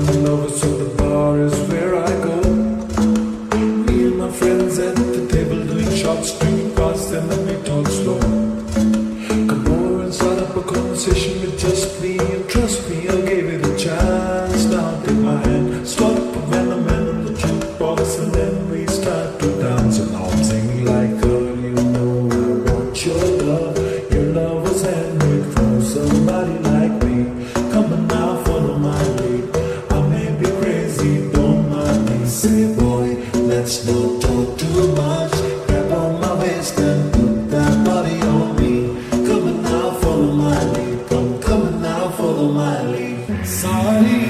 I'm over, so the bar is where I go. Me and my friends at the table doing shots, drinking fast, and then we talk slow. Come over and start up a conversation with just me, and trust me, I'll give it a chance. Now take my hand, stop a venom on the jukebox, and then we start to dance. And I'm singing like, girl, you know I want your love. Your love was handmade from somebody like me. Come on now, follow my lead. I may be crazy, don't mind me. Say, boy, let's not talk too much. Grab on my waist and put that body on me. Come on now, follow my lead. Come on now, follow my lead. Sorry,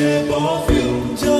shape of you.